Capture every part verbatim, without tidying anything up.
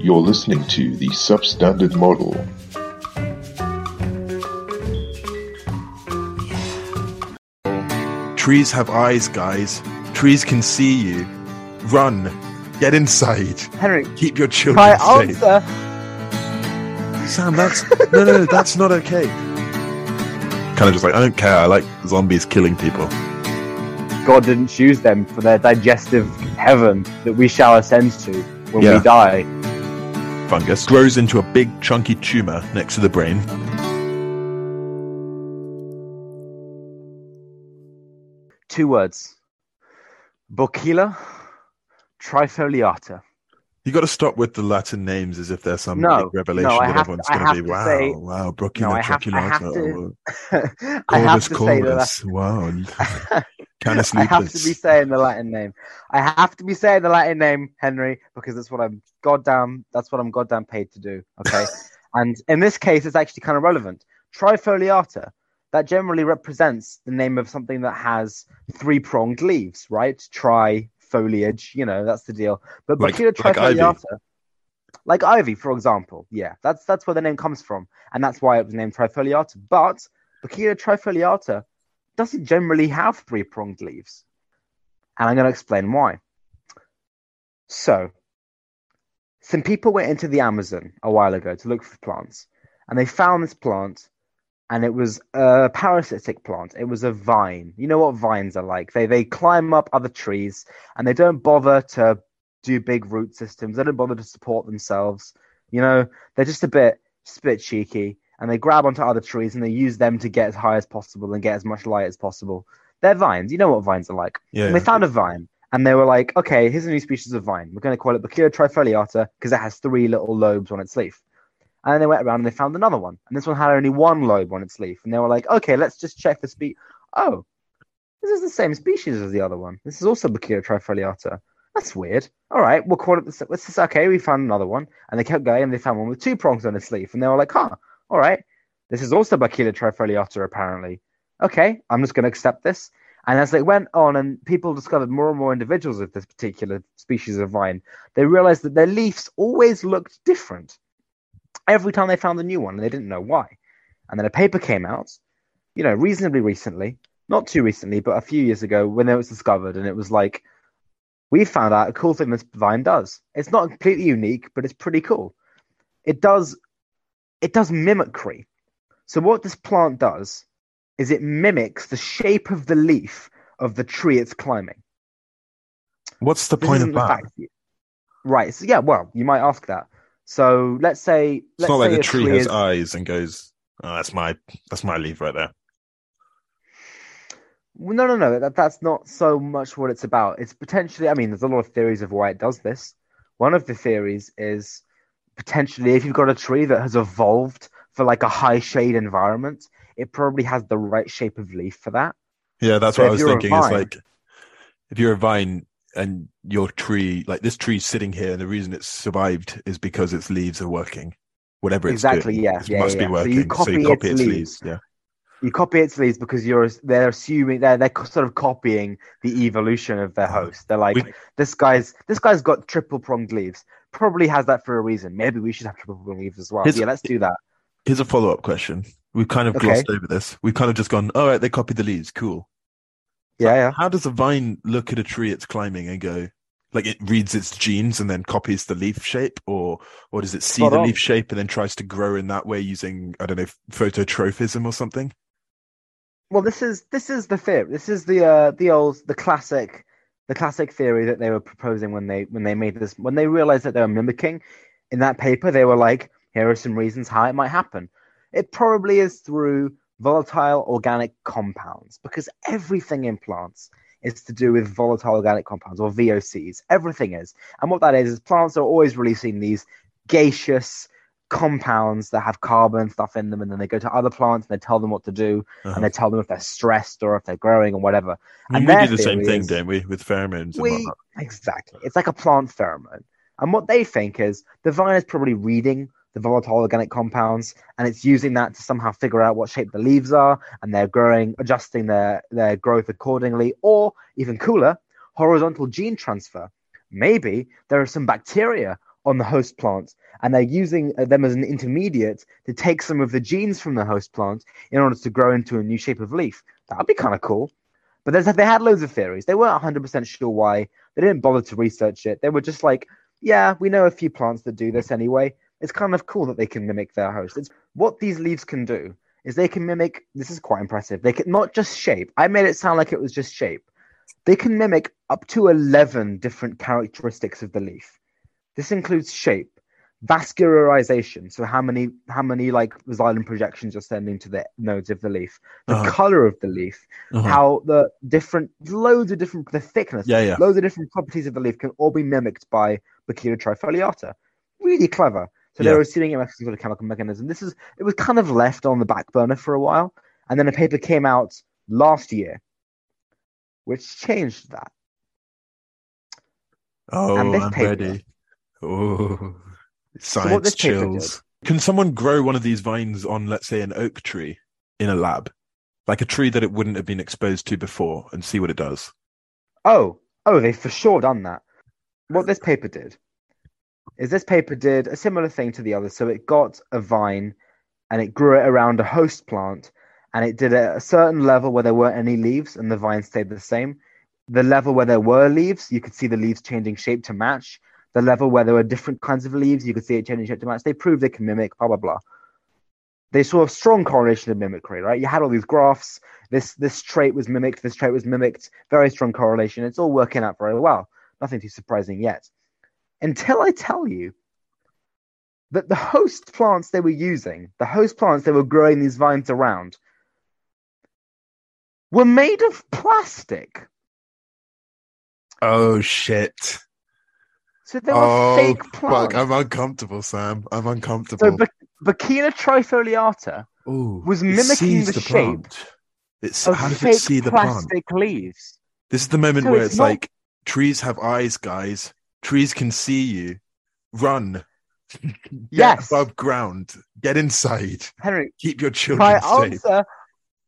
You're listening to The Substandard Model. Trees have eyes, guys. Trees can see you. Run. Get inside. Henry. Keep your children my safe. My answer. Sam, that's... no, no, no, that's not okay. Kind of just like, I don't care. I like zombies killing people. God didn't choose them for their digestive heaven that we shall ascend to when yeah. we die. Fungus grows into a big, chunky tumour next to the brain. Two words. Boquila trifoliata. You got to stop with the Latin names as if there's some no, big revelation no, that everyone's going to be, wow, say, wow, Boquila trifoliata. No, I have to say that. Wow. Canis lupus. I have to be saying the Latin name. I have to be saying the Latin name, Henry, because that's what I'm goddamn, that's what I'm goddamn paid to do. Okay. And in this case, it's actually kind of relevant. Trifoliata. That generally represents the name of something that has three-pronged leaves, right? Tri, foliage, you know, that's the deal. But like, Boquila trifoliata, like, like ivy, for example. Yeah, that's that's where the name comes from. And that's why it was named trifoliata. But Boquila trifoliata doesn't generally have three-pronged leaves. And I'm going to explain why. So, some people went into the Amazon a while ago to look for plants. And they found this plant. And it was a parasitic plant. It was a vine. You know what vines are like. They they climb up other trees, and they don't bother to do big root systems. They don't bother to support themselves. You know, they're just a bit, just a bit cheeky, and they grab onto other trees, and they use them to get as high as possible and get as much light as possible. They're vines. You know what vines are like. Yeah, and they yeah. found a vine, and they were like, okay, here's a new species of vine. We're going to call it Boquila trifoliata because it has three little lobes on its leaf. And then they went around and they found another one. And this one had only one lobe on its leaf. And they were like, okay, let's just check the species. Oh, this is the same species as the other one. This is also Boquila trifoliata. That's weird. All right, we'll call it this. This is okay. We found another one. And they kept going and they found one with two prongs on its leaf. And they were like, huh, all right. This is also Boquila trifoliata, apparently. Okay, I'm just going to accept this. And as they went on and people discovered more and more individuals of this particular species of vine, they realized that their leaves always looked different every time they found a new one, and they didn't know why. And then a paper came out, you know, reasonably recently, not too recently, but a few years ago when it was discovered, and it was like, we found out a cool thing this vine does. It's not completely unique, but it's pretty cool. It does, it does mimicry. So what this plant does is it mimics the shape of the leaf of the tree it's climbing. What's the point of that? Right, so yeah, well, you might ask that. So let's say it's let's not say like the tree, tree has is... eyes and goes, oh, that's my that's my leaf right there. Well, no, no, no. That, that's not so much what it's about. It's potentially, I mean, there's a lot of theories of why it does this. One of the theories is potentially if you've got a tree that has evolved for like a high shade environment, it probably has the right shape of leaf for that. Yeah, that's so what I was thinking. Vine, it's like if you're a vine. And your tree, like this tree sitting here, and the reason it's survived is because its leaves are working. Whatever it's exactly, doing, yeah, it yeah, must yeah. be working. So you copy, so you copy its, its leaves. leaves. Yeah, you copy its leaves because you're they're assuming they're they're sort of copying the evolution of their host. They're like, we, this guy's this guy's got triple pronged leaves. Probably has that for a reason. Maybe we should have triple pronged leaves as well. Yeah, let's do that. Here's a follow up question. We've kind of glossed okay. over this. We've kind of just gone, all right, they copied the leaves. Cool. Yeah, yeah. How does a vine look at a tree it's climbing and go, like it reads its genes and then copies the leaf shape, or or does it see Spot the on. leaf shape and then tries to grow in that way using, I don't know, phototrophism or something? Well, this is this is the theory. This is the uh, the old the classic the classic theory that they were proposing when they when they made this when they realized that they were mimicking in that paper. They were like, here are some reasons how it might happen. It probably is through volatile organic compounds, because everything in plants is to do with volatile organic compounds, or V O Cs. Everything is. And what that is, is plants are always releasing these gaseous compounds that have carbon and stuff in them, and then they go to other plants and they tell them what to do, uh-huh. and they tell them if they're stressed or if they're growing or whatever. I mean, and we do the same thing, don't we, with pheromones we, and whatnot. Exactly. It's like a plant pheromone. And what they think is the vine is probably reading the volatile organic compounds, and it's using that to somehow figure out what shape the leaves are, and they're growing, adjusting their, their growth accordingly, or even cooler, horizontal gene transfer. Maybe there are some bacteria on the host plant, and they're using them as an intermediate to take some of the genes from the host plant in order to grow into a new shape of leaf. That would be kind of cool. But there's, they had loads of theories. They weren't one hundred percent sure why. They didn't bother to research it. They were just like, yeah, we know a few plants that do this anyway. It's kind of cool that they can mimic their host. It's, what these leaves can do is they can mimic, this is quite impressive, they can not just shape. I made it sound like it was just shape. They can mimic up to eleven different characteristics of the leaf. This includes shape, vascularization, so how many how many like xylem projections you're sending to the nodes of the leaf, the uh-huh. color of the leaf, uh-huh. how the different loads of different the thickness, yeah, yeah. loads of different properties of the leaf can all be mimicked by Boquila trifoliata. Really clever. So yeah. They were assuming it was a chemical mechanism. This is it was kind of left on the back burner for a while, and then a paper came out last year, which changed that. Oh, and this I'm paper, ready. Oh, science so chills. Can someone grow one of these vines on, let's say, an oak tree in a lab? Like a tree that it wouldn't have been exposed to before, and see what it does? Oh, oh, they've for sure done that. What this paper did is this paper did a similar thing to the others. So it got a vine and it grew it around a host plant, and it did a, a certain level where there weren't any leaves and the vine stayed the same. The level where there were leaves, you could see the leaves changing shape to match. The level where there were different kinds of leaves, you could see it changing shape to match. They proved they can mimic, blah, blah, blah. They saw a strong correlation of mimicry, right? You had all these graphs. This this trait was mimicked. This trait was mimicked. Very strong correlation. It's all working out very well. Nothing too surprising yet. Until I tell you that the host plants they were using, the host plants they were growing these vines around, were made of plastic. Oh, shit. So there were oh, fake plants. Fuck, I'm uncomfortable, Sam. I'm uncomfortable. So Bo- Boquila trifoliata Ooh, was mimicking the, the shape it's, of how fake it see the plastic plant? Leaves. This is the moment so where it's, it's not... like, trees have eyes, guys. Trees can see you. Run. Yes. Get above ground. Get inside. Henry, keep your children my safe. Answer,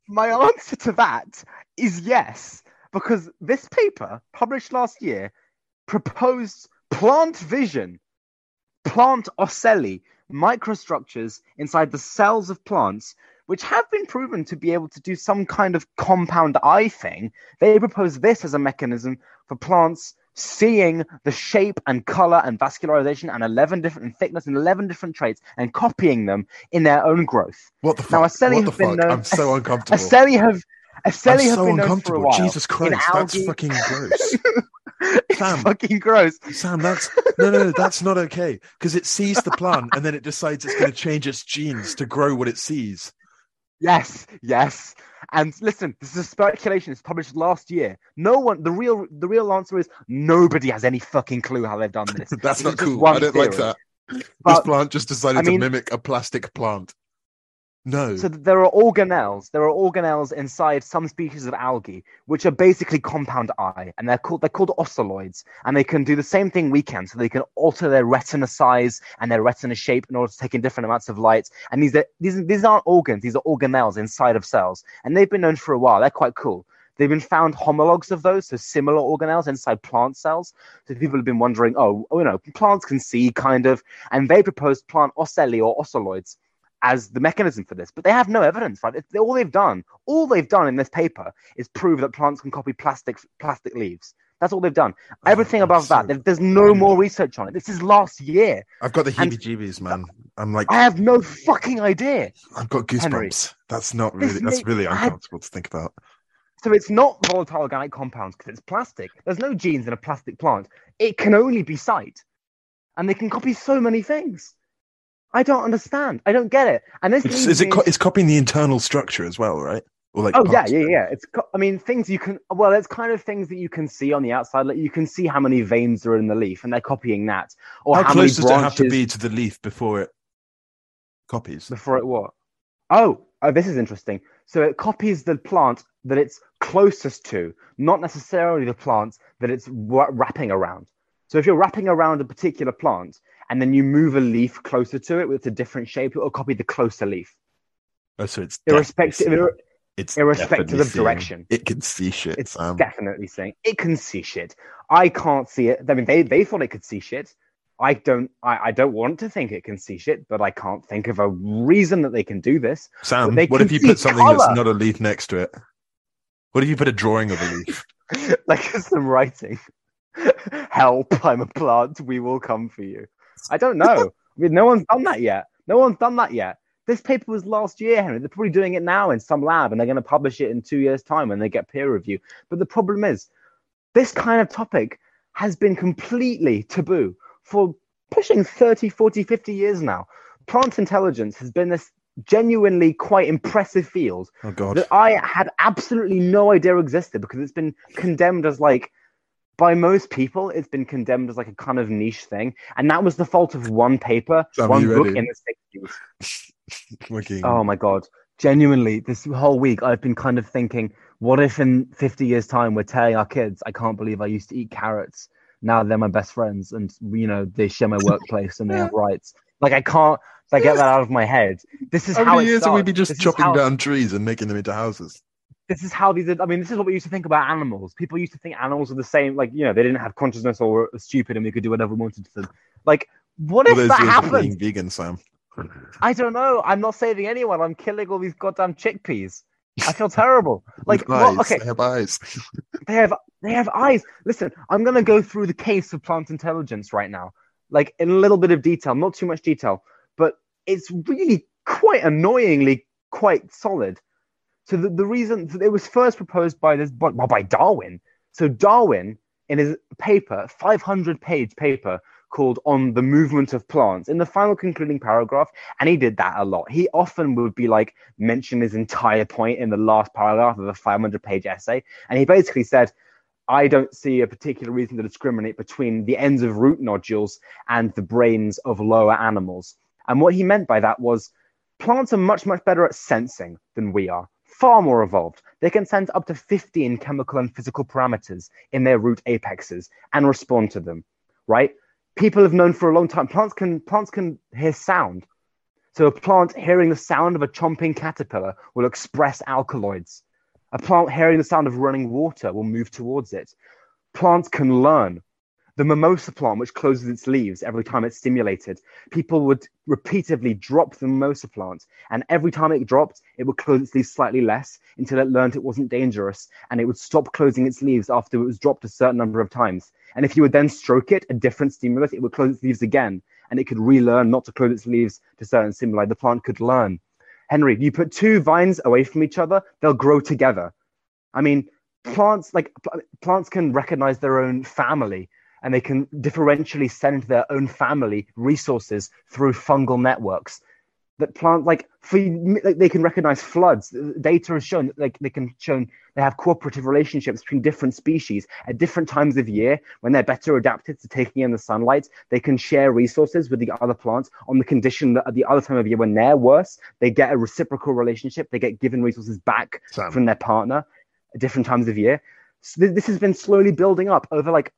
my answer to that is yes, because this paper, published last year, proposed plant vision, plant ocelli, microstructures inside the cells of plants, which have been proven to be able to do some kind of compound eye thing. They propose this as a mechanism for plants seeing the shape and color and vascularization and eleven different and thickness and eleven different traits and copying them in their own growth. What the fuck? Now, ocelli what have the been fuck? Known, I'm so uncomfortable. Ocelli have, ocelli have so been known for a while. Jesus Christ, that's algae. Fucking gross. It's Sam, fucking gross. Sam, that's no, no, that's not okay. Because it sees the plant and then it decides it's going to change its genes to grow what it sees. Yes, yes. And listen, this is a speculation. It's published last year. No one. The real, the real answer is nobody has any fucking clue how they've done this. That's it's not cool. I don't theory. Like that. But, this plant just decided I mean, to mimic a plastic plant. No. So there are organelles. There are organelles inside some species of algae, which are basically compound eye, and they're called they're called ocelloids, and they can do the same thing we can. So they can alter their retina size and their retina shape in order to take in different amounts of light. And these are, these these aren't organs; these are organelles inside of cells, and they've been known for a while. They're quite cool. They've been found homologs of those, so similar organelles inside plant cells. So people have been wondering, oh, you know, plants can see kind of, and they proposed plant ocelli or ocelloids as the mechanism for this, but they have no evidence, right? It's, all they've done, all they've done in this paper is prove that plants can copy plastic plastic leaves. That's all they've done. Everything oh, above so that, there's no more research on it. This is last year. I've got the heebie-jeebies, man. I'm like, I have no fucking idea. I've got goosebumps. Henry, that's not really. That's really uncomfortable had, to think about. So it's not volatile organic compounds because it's plastic. There's no genes in a plastic plant. It can only be sight, and they can copy so many things. I don't understand. I don't get it. And this it's, is it. Co- it's copying the internal structure as well, right? Or like oh yeah, yeah, yeah. It's. Co- I mean, things you can. Well, it's kind of things that you can see on the outside. Like you can see how many veins are in the leaf, and they're copying that. Or how, how close many does branches... it have to be to the leaf before it copies? Before it what? Oh, oh, this is interesting. So it copies the plant that it's closest to, not necessarily the plant that it's wrapping around. So if you're wrapping around a particular plant, and then you move a leaf closer to it with a different shape, it will copy the closer leaf. Oh, so it's irrespective, ir- it's irrespective of direction. It can see shit. It's um, definitely saying it can see shit. I can't see it. I mean, they, they thought it could see shit. I don't I, I don't want to think it can see shit, but I can't think of a reason that they can do this. Sam, what if you put something color. that's not a leaf next to it? What if you put a drawing of a leaf? Like some writing. Help, I'm a plant, we will come for you. I don't know. I mean, no one's done that yet. No one's done that yet. This paper was last year, Henry. They're probably doing it now in some lab, and they're going to publish it in two years' time when they get peer review. But the problem is, this kind of topic has been completely taboo for pushing thirty, forty, fifty years now. Plant intelligence has been this genuinely quite impressive field oh, God. that I had absolutely no idea existed, because it's been condemned as like, by most people, it's been condemned as like a kind of niche thing. And that was the fault of one paper, Sam, one book ready? in the sixties. Looking. Oh my God. Genuinely, this whole week, I've been kind of thinking, what if in fifty years' time we're telling our kids, I can't believe I used to eat carrots. Now they're my best friends and, you know, they share my workplace and they have rights. Like, I can't I get that out of my head. This is how, how many years would we be just this chopping how... down trees and making them into houses? This is how these are, I mean, this is what we used to think about animals. People used to think animals were the same, like, you know, they didn't have consciousness or were stupid and we could do whatever we wanted to them. Like, what well, if that happened? Being vegan, Sam. I don't know. I'm not saving anyone. I'm killing all these goddamn chickpeas. I feel terrible. Like, what? Okay. They have eyes. they, have, they have eyes. Listen, I'm going to go through the case of plant intelligence right now, like in a little bit of detail, not too much detail, but it's really quite annoyingly quite solid. So the, the reason it was first proposed by this, well, by Darwin. So Darwin, in his paper, five hundred page paper called On the Movement of Plants, in the final concluding paragraph, and he did that a lot. He often would be like, mention his entire point in the last paragraph of a five hundred page essay. And he basically said, I don't see a particular reason to discriminate between the ends of root nodules and the brains of lower animals. And what he meant by that was plants are much, much better at sensing than we are. Far more evolved. They can sense up to fifteen chemical and physical parameters in their root apexes and respond to them, right? People have known for a long time, plants can plants can hear sound. So a plant hearing the sound of a chomping caterpillar will express alkaloids. A plant hearing the sound of running water will move towards it. Plants can learn. The mimosa plant, which closes its leaves every time it's stimulated, people would repeatedly drop the mimosa plant, and every time it dropped, it would close its leaves slightly less until it learned it wasn't dangerous, and it would stop closing its leaves after it was dropped a certain number of times. And if you would then stroke it, a different stimulus, it would close its leaves again, and it could relearn not to close its leaves to certain stimuli. The plant could learn. Henry, you put two vines away from each other, they'll grow together. I mean, plants like pl- plants can recognize their own family, and they can differentially send their own family resources through fungal networks. That plant, like, for, like they can recognize floods. Data has shown, like, they can shown they have cooperative relationships between different species at different times of year when they're better adapted to taking in the sunlight. They can share resources with the other plants on the condition that at the other time of year when they're worse, they get a reciprocal relationship. They get given resources back Sam. from their partner at different times of year. So th- this has been slowly building up over like.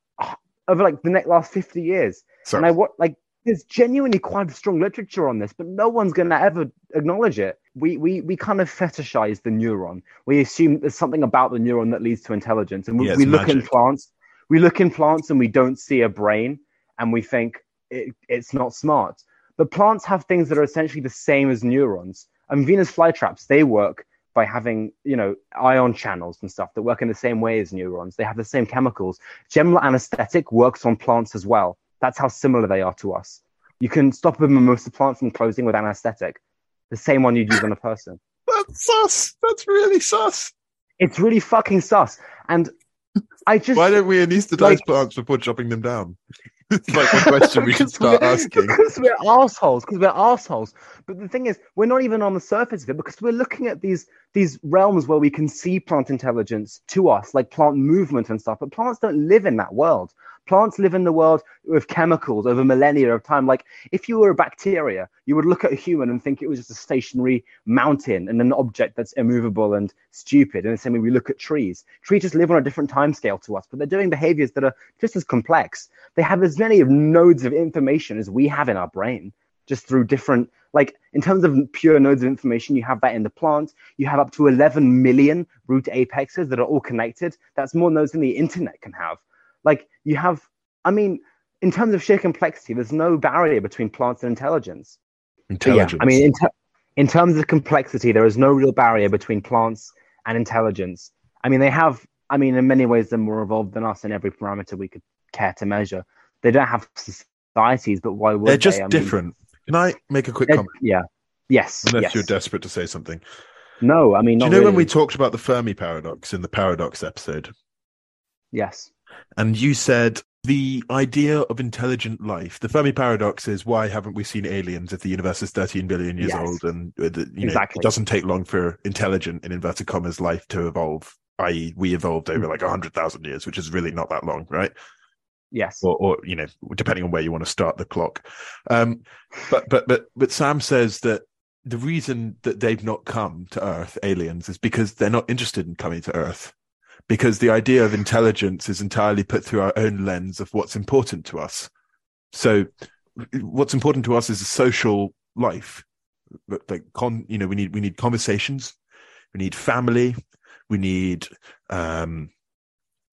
over like the next last fifty years. Sorry. And I want, like, there's genuinely quite strong literature on this, but no one's going to ever acknowledge it. We, we, we kind of fetishize the neuron. We assume there's something about the neuron that leads to intelligence. And we, yeah, we look magic. in plants, we look in plants and we don't see a brain and we think it, it's not smart. But plants have things that are essentially the same as neurons. And Venus flytraps, they work by having, you know, ion channels and stuff that work in the same way as neurons. They have the same chemicals. General anesthetic works on plants as well. That's how similar they are to us. You can stop a mimosa plant from closing with anesthetic, the same one you'd use on a person. That's sus. That's really sus. It's really fucking sus. And I just... Why don't we anesthetize like, plants before chopping them down? It's like a question we should start asking. Because we're assholes. Because we're assholes. But the thing is, we're not even on the surface of it, because we're looking at these these realms where we can see plant intelligence to us, like plant movement and stuff. But plants don't live in that world. Plants live in the world with chemicals over millennia of time. Like, if you were a bacteria, you would look at a human and think it was just a stationary mountain and an object that's immovable and stupid. And the same way we look at trees. Trees just live on a different timescale to us, but they're doing behaviors that are just as complex. They have as many nodes of information as we have in our brain, just through different, like, in terms of pure nodes of information, you have that in the plant. You have up to eleven million root apexes that are all connected. That's more nodes than the internet can have. Like, you have, I mean, in terms of sheer complexity, there's no barrier between plants and intelligence. Intelligence. Yeah, I mean, in, ter in terms of complexity, there is no real barrier between plants and intelligence. I mean, they have, I mean, in many ways, they're more evolved than us in every parameter we could care to measure. They don't have societies, but why would they? They're just they? I different. Mean, Can I make a quick comment? Yeah. Yes. Unless yes. you're desperate to say something. No, I mean, not Do you know really. when we talked about the Fermi paradox in the paradox episode? Yes. And you said the idea of intelligent life, the Fermi paradox is, why haven't we seen aliens if the universe is thirteen billion years yes. old, and you know, exactly. it doesn't take long for intelligent, in inverted commas, life to evolve, that is we evolved over like one hundred thousand years, which is really not that long, right? Yes. Or, or, you know, depending on where you want to start the clock. Um, but, but, but, but Sam says that the reason that they've not come to Earth, aliens, is because they're not interested in coming to Earth, because the idea of intelligence is entirely put through our own lens of what's important to us. So what's important to us is a social life. Like, con, you know, we need, we need conversations. We need family. We need, um,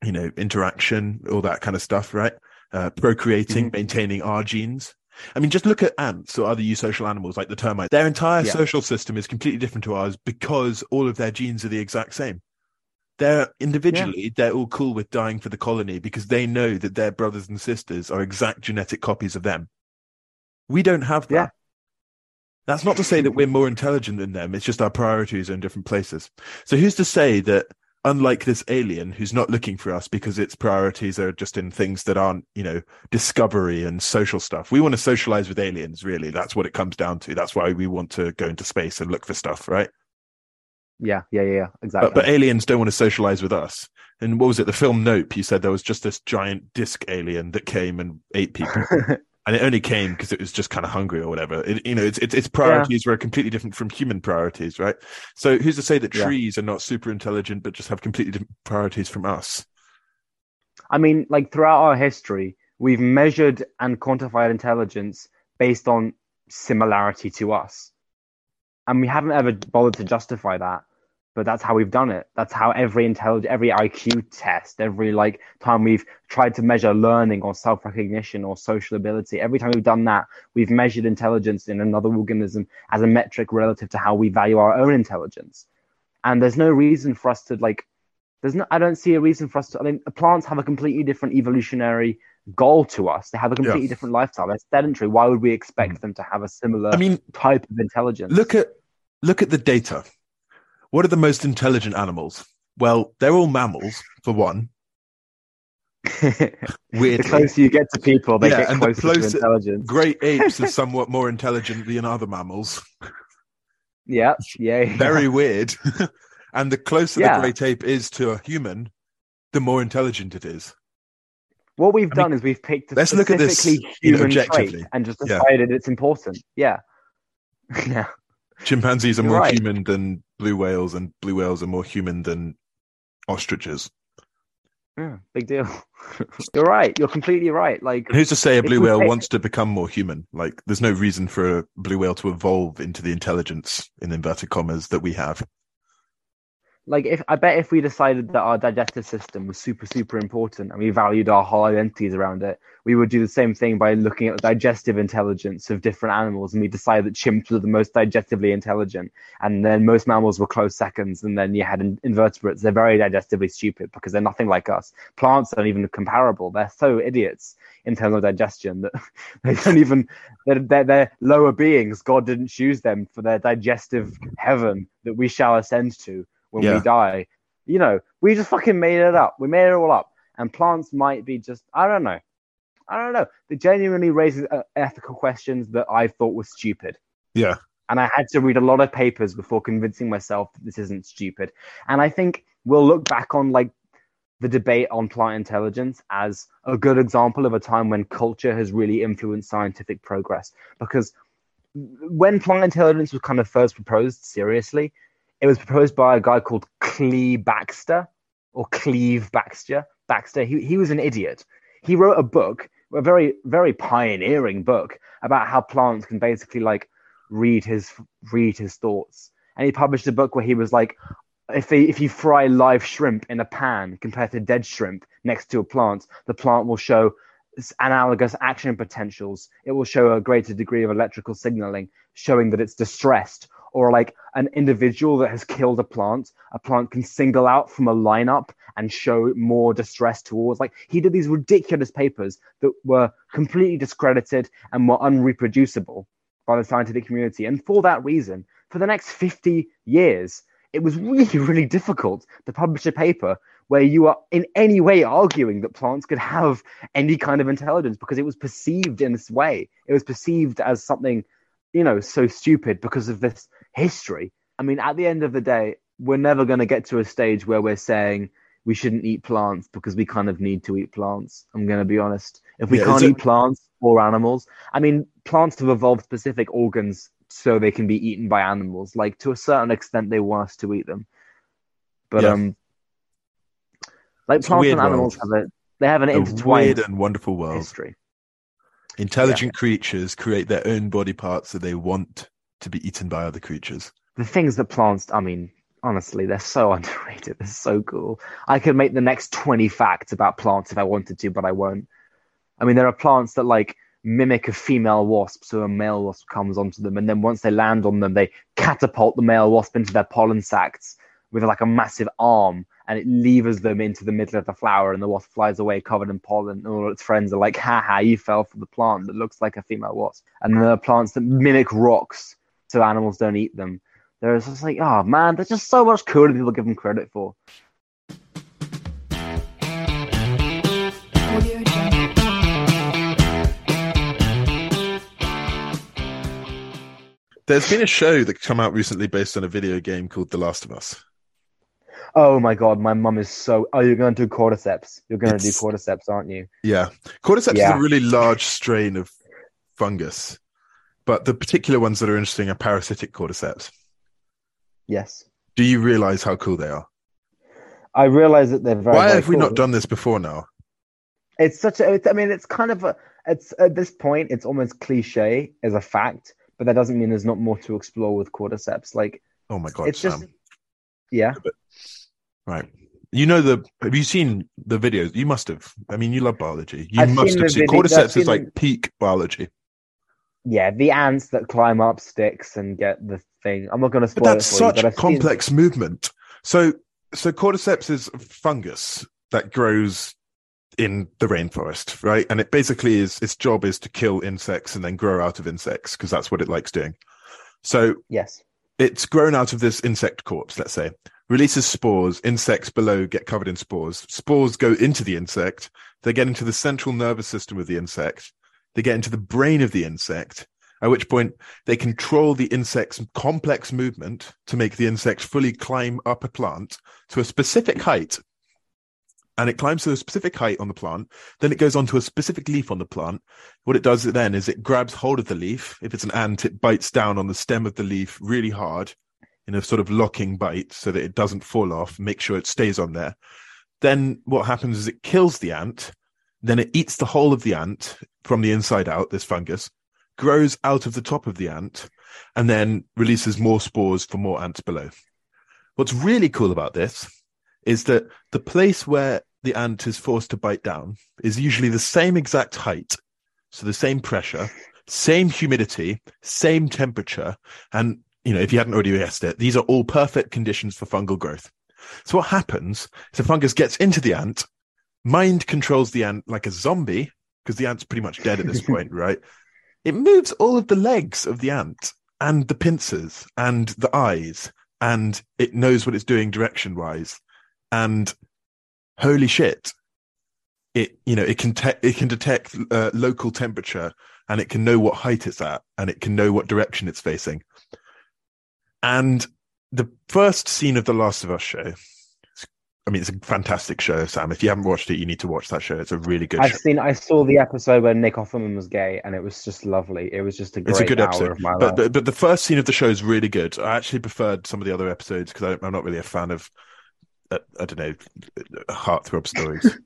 you know, interaction, all that kind of stuff, right? Uh, procreating, mm-hmm. maintaining our genes. I mean, just look at ants or other eusocial animals like the termites. Their entire yeah. social system is completely different to ours because all of their genes are the exact same. They're individually, yeah. they're all cool with dying for the colony because they know that their brothers and sisters are exact genetic copies of them. We don't have that. Yeah. That's not to say that we're more intelligent than them. It's just our priorities are in different places. So who's to say that, unlike this alien who's not looking for us because its priorities are just in things that aren't, you know, discovery and social stuff. We want to socialize with aliens, really. That's what it comes down to. That's why we want to go into space and look for stuff, right? Yeah, yeah, yeah, exactly. But, but aliens don't want to socialize with us. And what was it? The film Nope, you said there was just this giant disc alien that came and ate people. And it only came because it was just kind of hungry or whatever. It, you know, it's, it's, its priorities yeah. were completely different from human priorities, right? So who's to say that yeah. trees are not super intelligent but just have completely different priorities from us? I mean, like, throughout our history, we've measured and quantified intelligence based on similarity to us. And we haven't ever bothered to justify that, but that's how we've done it. That's how every intelligence, every I Q test, every like time we've tried to measure learning or self-recognition or social ability, every time we've done that, we've measured intelligence in another organism as a metric relative to how we value our own intelligence. And there's no reason for us to like, there's no, I don't see a reason for us to, I mean, plants have a completely different evolutionary goal to us. They have a completely yeah. different lifestyle. They're sedentary. Why would we expect mm. them to have a similar I mean, type of intelligence? Look at, look at the data. What are the most intelligent animals? Well, they're all mammals, for one. Weirdly. The closer you get to people, they yeah, get closer, closer to intelligence. Great apes are somewhat more intelligent than other mammals. Yeah, yeah. yeah. Very weird. And the closer yeah. the great ape is to a human, the more intelligent it is. What we've I done mean, is we've picked a let's specifically look at this, human you know, objectively. trait and just decided yeah. it's important. Yeah. yeah. Chimpanzees are You're more right. human than blue whales, and blue whales are more human than ostriches. Yeah, big deal. You're right. You're completely right. Like, and who's to say a blue whale take... wants to become more human? Like, there's no reason for a blue whale to evolve into the intelligence, in inverted commas, that we have. Like, if I bet if we decided that our digestive system was super, super important and we valued our whole identities around it, we would do the same thing by looking at the digestive intelligence of different animals, and we decided that chimps were the most digestively intelligent, and then most mammals were close seconds, and then you had in invertebrates. They're very digestively stupid because they're nothing like us. Plants aren't even comparable. They're so idiots in terms of digestion that they don't even, they're, they're, they're lower beings. God didn't choose them for their digestive heaven that we shall ascend to when yeah. we die. You know, we just fucking made it up. We made it all up. And plants might be just, I don't know. I don't know. It genuinely raises uh, ethical questions that I thought were stupid. Yeah. And I had to read a lot of papers before convincing myself that this isn't stupid. And I think we'll look back on like the debate on plant intelligence as a good example of a time when culture has really influenced scientific progress. Because when plant intelligence was kind of first proposed seriously, it was proposed by a guy called Cleve Backster, or Cleve Backster. Baxter. He he was an idiot. He wrote a book, a very very pioneering book about how plants can basically like read his read his thoughts. And he published a book where he was like, if they, if you fry live shrimp in a pan compared to dead shrimp next to a plant, the plant will show analogous action potentials. It will show a greater degree of electrical signaling, showing that it's distressed, or like an individual that has killed a plant, a plant can single out from a lineup and show more distress towards. Like, he did these ridiculous papers that were completely discredited and were unreproducible by the scientific community. And for that reason, for the next fifty years, it was really, really difficult to publish a paper where you are in any way arguing that plants could have any kind of intelligence, because it was perceived in this way. It was perceived as something, you know, so stupid because of this history. I mean, at the end of the day, we're never going to get to a stage where we're saying we shouldn't eat plants because we kind of need to eat plants. I'm going to be honest. If we yeah, can't eat plants or animals, I mean, plants have evolved specific organs so they can be eaten by animals. Like, to a certain extent, they want us to eat them. But, yeah. um, like, it's plants and animals world. have a, they have an a intertwined weird and wonderful world. history. Intelligent yeah. creatures create their own body parts that they want to be eaten by other creatures. The things that plants, I mean, honestly, they're so underrated. They're so cool. I could make the next twenty facts about plants if I wanted to, but I won't. I mean, there are plants that, like, mimic a female wasp, so a male wasp comes onto them, and then once they land on them, they catapult the male wasp into their pollen sacs with, like, a massive arm, and it levers them into the middle of the flower, and the wasp flies away covered in pollen, and all its friends are like, haha, you fell for the plant that looks like a female wasp. And there are plants that mimic rocks so animals don't eat them. There's just like, oh man, there's just so much cooler people give them credit for. There's been a show that's come out recently based on a video game called The Last of Us. Oh my God, my mum is so... Oh, you're going to do cordyceps. You're going it's... to do cordyceps, aren't you? Yeah. Cordyceps yeah. is a really large strain of fungus. But the particular ones that are interesting are parasitic cordyceps. Yes. Do you realise how cool they are? I realise that they're very, Why very have cool. we not done this before now? It's such a... It's, I mean, it's kind of a... It's at this point, it's almost cliche as a fact, but that doesn't mean there's not more to explore with cordyceps. Like, oh my God, it's Sam. just, yeah. Right. You know, the, have you seen the videos? You must have. I mean, you love biology. You I've must seen have seen video- cordyceps seen... is like peak biology. Yeah. The ants that climb up sticks and get the thing. I'm not going to spoil but that's it for such you, but I've complex seen... movement. So, so cordyceps is fungus that grows in the rainforest, right? And it basically is, its job is to kill insects and then grow out of insects, because that's what it likes doing. So yes, it's grown out of this insect corpse, let's say, releases spores, insects below get covered in spores, spores go into the insect, they get into the central nervous system of the insect, they get into the brain of the insect, at which point they control the insect's complex movement to make the insect fully climb up a plant to a specific height. And it climbs to a specific height on the plant. Then it goes onto a specific leaf on the plant. What it does then is it grabs hold of the leaf. If it's an ant, it bites down on the stem of the leaf really hard in a sort of locking bite so that it doesn't fall off. Make sure it stays on there. Then what happens is it kills the ant. Then it eats the whole of the ant from the inside out, this fungus, grows out of the top of the ant, and then releases more spores for more ants below. What's really cool about this is that the place where the ant is forced to bite down is usually the same exact height, so the same pressure, same humidity, same temperature, and, you know, if you hadn't already guessed it, these are all perfect conditions for fungal growth. So what happens is the fungus gets into the ant, mind controls the ant like a zombie, because the ant's pretty much dead at this point, right? It moves all of the legs of the ant and the pincers and the eyes, and it knows what it's doing direction-wise. And holy shit, it you know it can te- it can detect uh, local temperature, and it can know what height it's at, and it can know what direction it's facing. And the first scene of The Last of Us show, I mean, it's a fantastic show, Sam. If you haven't watched it, you need to watch that show. It's a really good I've show. I've seen. I saw the episode where Nick Offerman was gay, and it was just lovely. It was just a great it's a good hour episode. Of my but, life. But, but the first scene of the show is really good. I actually preferred some of the other episodes because I'm not really a fan of... I don't know, heartthrob stories.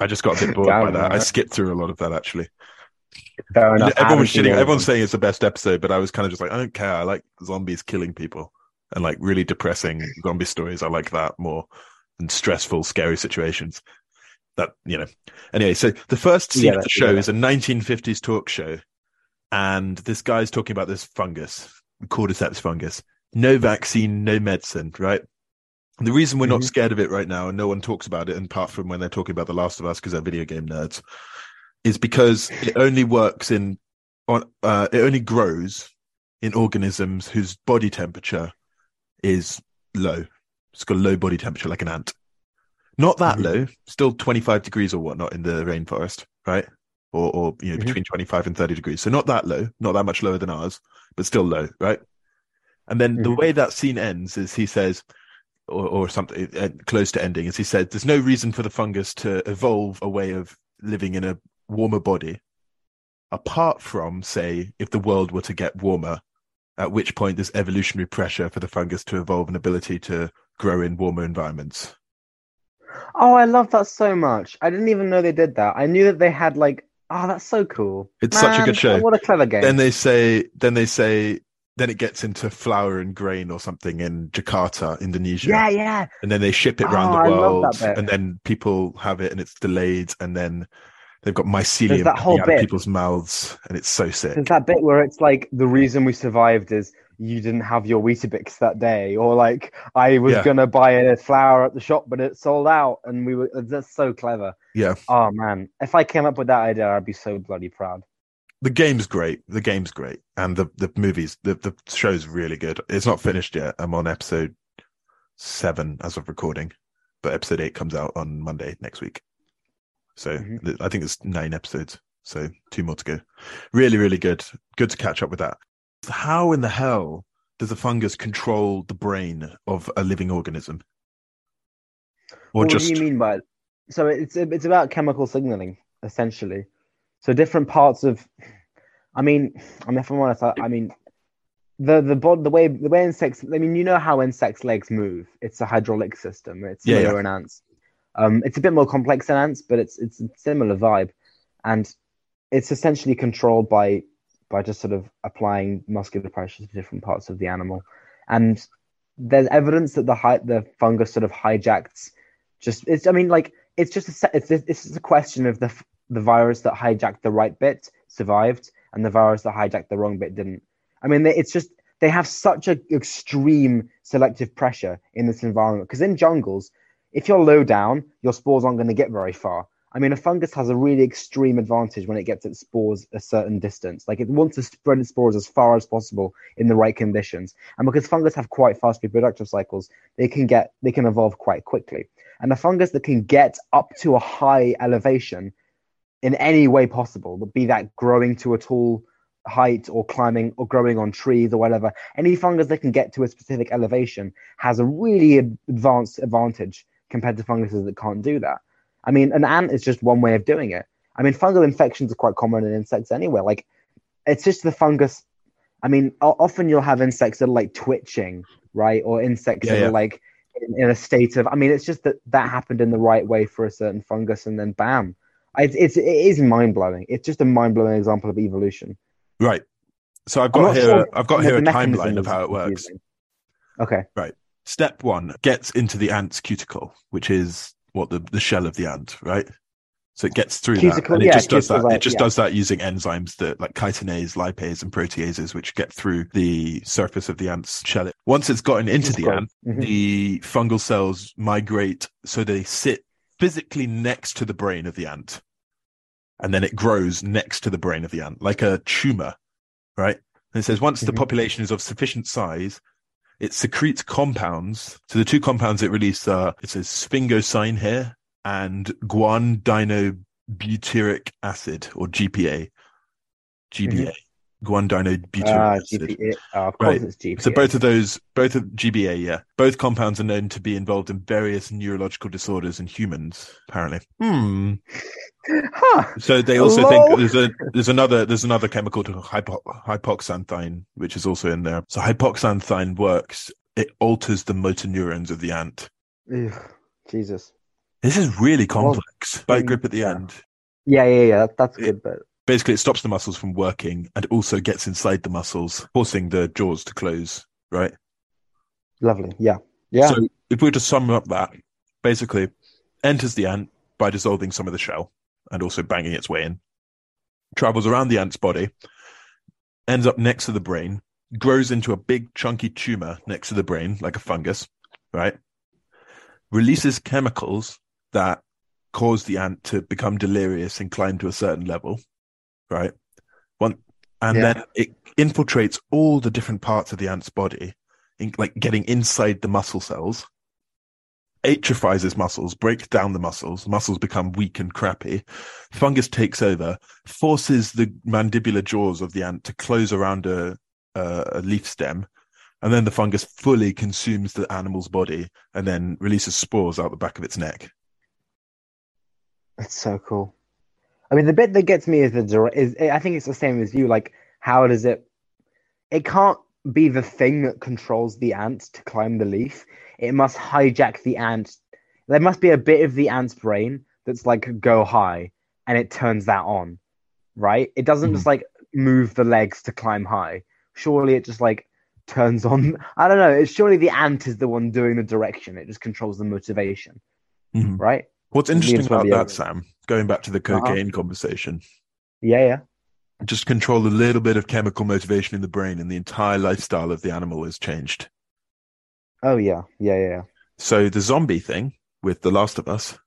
I just got a bit bored Damn by that. Man. I skipped through a lot of that, actually. Fair enough. Everyone's, shitting, everyone's saying it's the best episode, but I was kind of just like, I don't care. I like zombies killing people and like really depressing zombie stories. I like that more than stressful, scary situations. that, you know. Anyway, so the first scene yeah, of the show yeah. is a nineteen fifties talk show, and this guy's talking about this fungus, cordyceps fungus. No vaccine, no medicine, right? The reason we're not mm-hmm. scared of it right now, and no one talks about it, apart from when they're talking about The Last of Us because they're video game nerds, is because it only works in, on, uh, it only grows in organisms whose body temperature is low. It's got a low body temperature, like an ant. Not that mm-hmm. low, still twenty-five degrees or whatnot in the rainforest, right? Or, or you know, mm-hmm. between twenty-five and thirty degrees. So not that low, not that much lower than ours, but still low, right? And then mm-hmm. the way that scene ends is he says, Or, or something uh, close to ending, as he said, there's no reason for the fungus to evolve a way of living in a warmer body, apart from, say, if the world were to get warmer, at which point there's evolutionary pressure for the fungus to evolve an ability to grow in warmer environments. Oh, I love that so much. I didn't even know they did that. I knew that they had, like, oh, that's so cool. It's Man, such a good show. What a clever game. Then they say, then they say, Then it gets into flour and grain or something in Jakarta, Indonesia. Yeah, yeah. And then they ship it around oh, the world. And then people have it and it's delayed. And then they've got mycelium that whole out bit. Of people's mouths. And it's so sick. There's that bit where it's like, the reason we survived is you didn't have your Weetabix that day. Or like, I was yeah. going to buy a flour at the shop, but it sold out. And we were, that's so clever. Yeah. Oh, man. If I came up with that idea, I'd be so bloody proud. The game's great. The game's great. And the, the movies, the, the show's really good. It's not finished yet. I'm on episode seven as of recording, but episode eight comes out on Monday next week. So mm-hmm. I think it's nine episodes. So two more to go. Really, really good. Good to catch up with that. How in the hell does a fungus control the brain of a living organism? Or well, just... What do you mean by it? So it's it's about chemical signaling, essentially. So different parts of, I mean, I mean, if I'm honest, I, I mean, the the bod, the way the way insects. I mean, you know how insects' legs move. It's a hydraulic system. It's similar yeah, yeah. to ants. Um, it's a bit more complex than ants, but it's it's a similar vibe, and it's essentially controlled by by just sort of applying muscular pressure to different parts of the animal. And there's evidence that the hi- the fungus sort of hijacks. Just it's. I mean, like it's just a it's it's just a question of the. The virus that hijacked the right bit survived, and the virus that hijacked the wrong bit didn't. I mean, it's just they have such an extreme selective pressure in this environment. Because in jungles, if you're low down, your spores aren't going to get very far. I mean, a fungus has a really extreme advantage when it gets its spores a certain distance. Like it wants to spread its spores as far as possible in the right conditions. And because fungus have quite fast reproductive cycles, they can get they can evolve quite quickly. And a fungus that can get up to a high elevation in any way possible, be that growing to a tall height or climbing or growing on trees or whatever, any fungus that can get to a specific elevation has a really advanced advantage compared to funguses that can't do that. I mean, an ant is just one way of doing it. I mean, fungal infections are quite common in insects anyway. Like, it's just the fungus. I mean, often you'll have insects that are like twitching, right? Or insects yeah, that yeah. are like in, in a state of, I mean, it's just that that happened in the right way for a certain fungus and then bam. It's, it's, it is mind-blowing. It's just a mind-blowing example of evolution. Right. So I've got here sure I've got here a timeline of how it works. Okay. Right. Step one gets into the ant's cuticle, which is what the, the shell of the ant, right? So it gets through cuticle, that, and it yeah, just does that. Like, it just yeah. does that using enzymes that like chitinase, lipase, and proteases, which get through the surface of the ant's shell. Once it's gotten into cuticle. the ant, mm-hmm. the fungal cells migrate, so they sit physically next to the brain of the ant. And then it grows next to the brain of the ant, like a tumor, right? And it says once mm-hmm. the population is of sufficient size, it secretes compounds. So the two compounds it releases are, it says sphingosine here and guan-dinobutyric acid, or G P A. G B A. Mm-hmm. Guan-dinobutyric uh, acid. G B A. Oh, of course right. It's G B A. So both of those, both of G B A, yeah. Both compounds are known to be involved in various neurological disorders in humans, apparently. Hmm. Huh. So they also Hello? think there's a there's another there's another chemical called hypo, hypoxanthine, which is also in there. So hypoxanthine works; it alters the motor neurons of the ant. Ew, Jesus, this is really complex. Bite grip at the yeah. end. Yeah, yeah, yeah. That's it, good. But basically, it stops the muscles from working, and also gets inside the muscles, forcing the jaws to close. Right. Lovely. Yeah. Yeah. So if we were to sum up that, basically, enters the ant. by dissolving some of the shell and also banging its way in. Travels around the ant's body, ends up next to the brain, grows into a big chunky tumor next to the brain, like a fungus, right? Releases chemicals that cause the ant to become delirious and climb to a certain level, right? One, and yeah. then it infiltrates all the different parts of the ant's body, in, like getting inside the muscle cells, atrophies his muscles, breaks down the muscles, muscles become weak and crappy, fungus takes over, forces the mandibular jaws of the ant to close around a, a, a leaf stem, and then the fungus fully consumes the animal's body and then releases spores out the back of its neck. That's so cool. I mean, the bit that gets me is the is I think it's the same as you. Like, how does it? It can't be the thing that controls the ant to climb the leaf. It must hijack the ant. There must be a bit of the ant's brain that's like, go high, and it turns that on, right? It doesn't mm. just like move the legs to climb high. Surely it just like turns on. I don't know. It's surely the ant is the one doing the direction. It just controls the motivation, mm. right? What's interesting about that, Sam, going back to the cocaine uh-huh. conversation. Yeah, yeah. Just control a little bit of chemical motivation in the brain and the entire lifestyle of the animal is changed. Oh, yeah. Yeah, yeah, yeah. So the zombie thing with The Last of Us,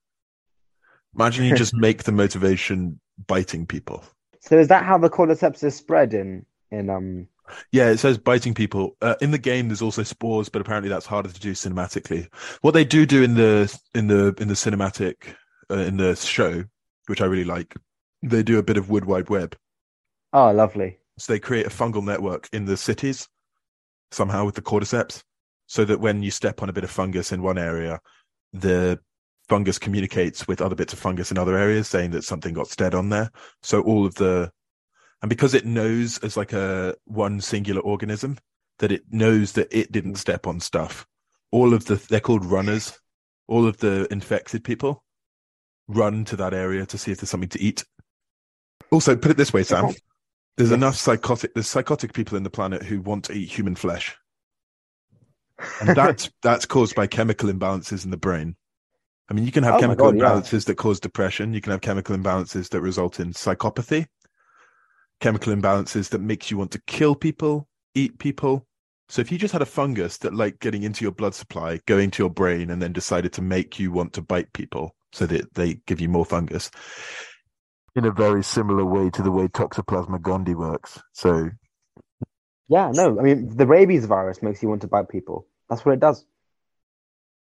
imagine you just make the motivation biting people. So is that how the cordyceps is spread in... in um? Yeah, it says biting people. Uh, in the game, there's also spores, but apparently that's harder to do cinematically. What they do do in the in the in the cinematic uh, in the show, which I really like, they do a bit of Wood Wide Web. Oh, lovely! So they create a fungal network in the cities somehow with the cordyceps, so that when you step on a bit of fungus in one area, the fungus communicates with other bits of fungus in other areas, saying that something got stepped on there. So all of the And because it knows as like a one singular organism, that it knows that it didn't step on stuff. All of the, they're called runners. All of the infected people run to that area to see if there's something to eat. Also, put it this way, Sam. There's yes. enough psychotic, there's psychotic people in the planet who want to eat human flesh. And that's, that's caused by chemical imbalances in the brain. I mean, you can have oh chemical God, imbalances yeah. that cause depression. You can have chemical imbalances that result in psychopathy. Chemical imbalances that makes you want to kill people, eat people. So if you just had a fungus that liked getting into your blood supply, going to your brain, and then decided to make you want to bite people so that they give you more fungus, in a very similar way to the way Toxoplasma gondii works. So, yeah, no, I mean, the rabies virus makes you want to bite people. That's what it does.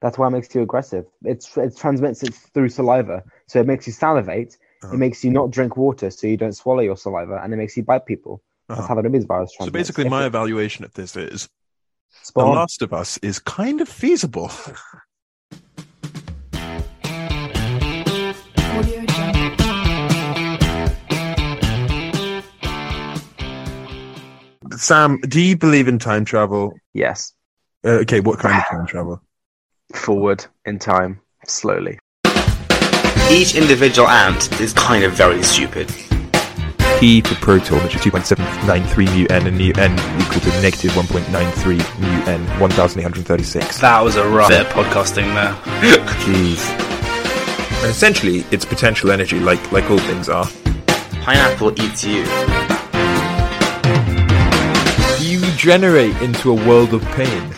That's why it makes you aggressive. It's, it transmits it through saliva. So it makes you salivate. It makes you not drink water so you don't swallow your saliva, and it makes you bite people. That's uh-huh. how the rabies virus transmits. So basically, my evaluation of this is The Last of Us is kind of feasible. Sam, do you believe in time travel? Yes. Uh, okay, what kind of time travel? Forward in time, slowly. Each individual ant is kind of very stupid. P for proton, which is two point seven nine three mu n, and mu n equal to negative one point nine three mu n, one thousand eight hundred thirty-six. That was a rough bit of podcasting there. Jeez. And essentially, it's potential energy, like like all things are. Pineapple eats you. You regenerate into a world of pain.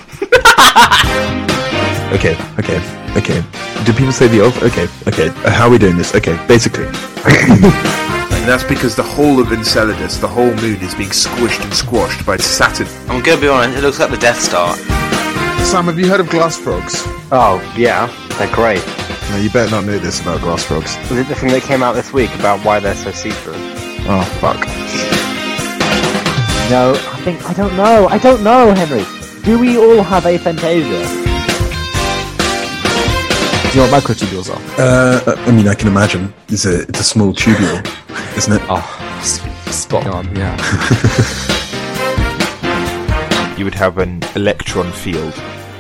Okay, okay, okay. Do people say the oath? Okay, okay. Uh, how are we doing this? Okay, basically. And that's because the whole of Enceladus, the whole moon, is being squished and squashed by Saturn. I'm going to be honest, it looks like the Death Star. Sam, have you heard of glass frogs? Oh, yeah, they're great. No, you better not know this about glass frogs. Was it the thing that came out this week about why they're so see-through? Oh, fuck. No, I think, I don't know, I don't know, Henry. Do we all have aphantasia? Do you know what microtubules are? Uh, I mean, I can imagine. It's a, it's a small tubule, isn't it? Oh, sp- spot on, yeah. You would have an electron field.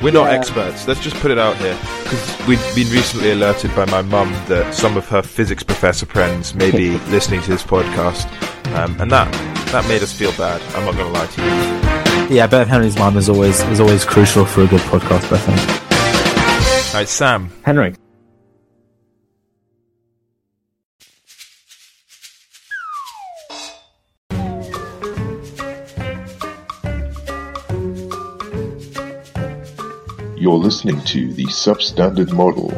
We're not yeah. experts, let's just put it out here. Because we've been recently alerted by my mum that some of her physics professor friends may be listening to this podcast. Um, and that that made us feel bad, I'm not going to lie to you. Yeah, I bet Henry's mum is always, is always crucial for a good podcast, I think. All right, Sam. Henry. You're listening to the Substandard Model.